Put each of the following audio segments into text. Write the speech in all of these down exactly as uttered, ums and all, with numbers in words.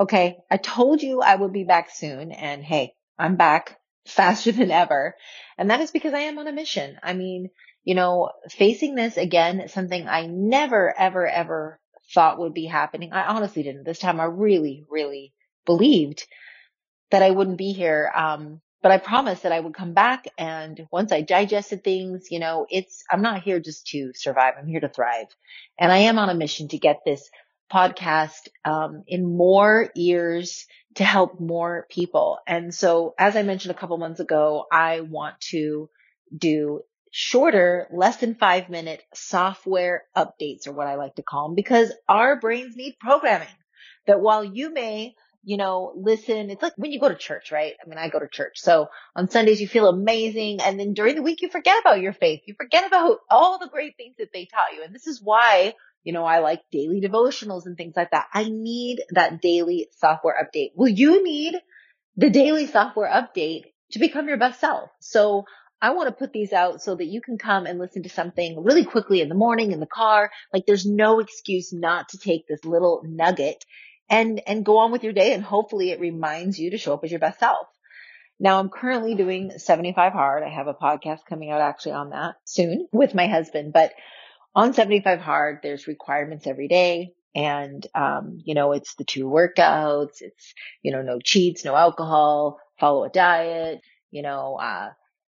okay, I told you I would be back soon, and hey, I'm back faster than ever. And that is because I am on a mission. I mean, you know, facing this again, something I never, ever, ever thought would be happening. I honestly didn't. This time I really, really believed that I wouldn't be here. Um, but I promised that I would come back. And once I digested things, you know, it's, I'm not here just to survive. I'm here to thrive. And I am on a mission to get this podcast, um, in more ears to help more people. And so, as I mentioned a couple months ago, I want to do shorter, less than five minute software updates, or what I like to call them, because our brains need programming. That while you may, you know, listen, it's like when you go to church, right? I mean, I go to church. So on Sundays, you feel amazing. And then during the week, you forget about your faith. You forget about all the great things that they taught you. And this is why, you know, I like daily devotionals and things like that. I need that daily software update. Well, you need the daily software update to become your best self. So I want to put these out so that you can come and listen to something really quickly in the morning, in the car. Like, there's no excuse not to take this little nugget and, and go on with your day. And hopefully it reminds you to show up as your best self. Now, I'm currently doing seventy-five hard. I have a podcast coming out actually on that soon with my husband, but on seventy-five hard, there's requirements every day. And, um, you know, it's the two workouts. It's, you know, no cheats, no alcohol, follow a diet, you know, uh,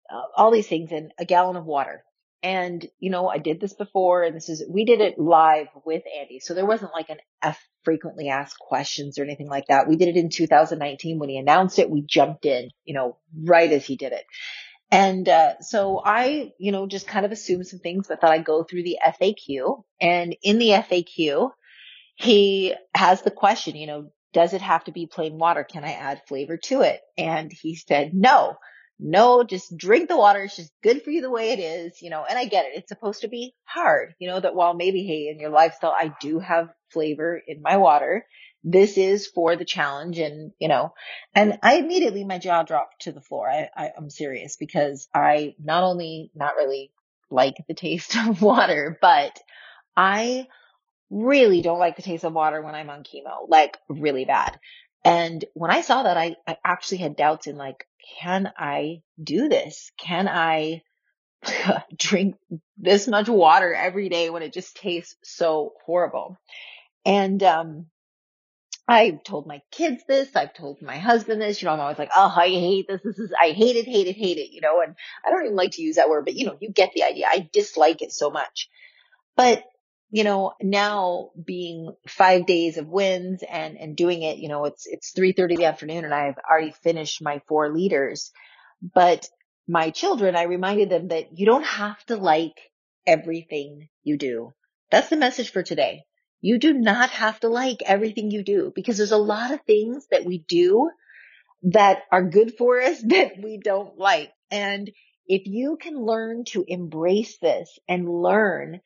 uh, all these things, and a gallon of water. And, you know, I did this before, and this is, we did it live with Andy. So there wasn't like an F frequently asked questions or anything like that. We did it in two thousand nineteen when he announced it. We jumped in, you know, right as he did it. And, uh, so I, you know, just kind of assumed some things, but thought I'd go through the F A Q. And in the F A Q, he has the question, you know, does it have to be plain water? Can I add flavor to it? And he said, no, no, just drink the water. It's just good for you the way it is, you know, and I get it. It's supposed to be hard, you know, that while maybe, hey, in your lifestyle, I do have flavor in my water. This is for the challenge. And, you know, and I immediately, my jaw dropped to the floor. I, I, I'm serious, because I not only not really like the taste of water, but I really don't like the taste of water when I'm on chemo, like really bad. And when I saw that, I, I actually had doubts in, like, can I do this? Can I drink this much water every day when it just tastes so horrible? And, um, I've told my kids this. I've told my husband this. You know, I'm always like, oh, I hate this. This is, I hate it, hate it, hate it, you know, and I don't even like to use that word, but you know, you get the idea. I dislike it so much. But, you know, now being five days of wins and, and doing it, you know, it's, it's three thirty in the afternoon and I've already finished my four liters, but my children, I reminded them that you don't have to like everything you do. That's the message for today. You do not have to like everything you do, because there's a lot of things that we do that are good for us that we don't like. And if you can learn to embrace this and learn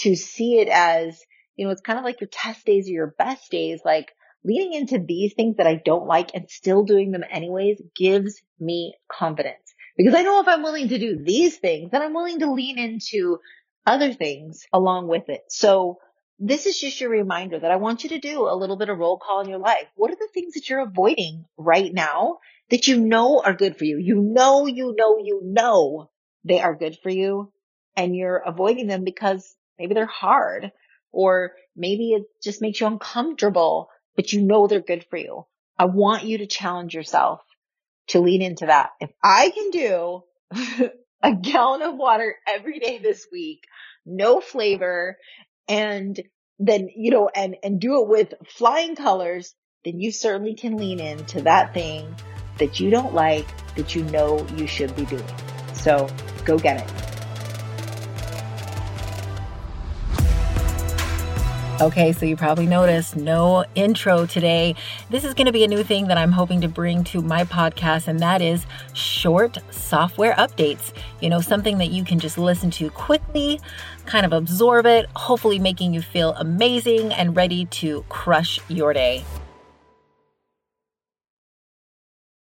to see it as, you know, it's kind of like your test days or your best days, like leaning into these things that I don't like and still doing them anyways gives me confidence, because I know if I'm willing to do these things, then I'm willing to lean into other things along with it. So this is just your reminder that I want you to do a little bit of roll call in your life. What are the things that you're avoiding right now that you know are good for you? You know, you know, you know they are good for you, and you're avoiding them because maybe they're hard, or maybe it just makes you uncomfortable, but you know they're good for you. I want you to challenge yourself to lean into that. If I can do a gallon of water every day this week, no flavor, and then, you know, and, and do it with flying colors, then you certainly can lean into that thing that you don't like, that you know you should be doing. So go get it. Okay, so you probably noticed no intro today. This is going to be a new thing that I'm hoping to bring to my podcast, and that is short software updates. You know, something that you can just listen to quickly, kind of absorb it, hopefully making you feel amazing and ready to crush your day.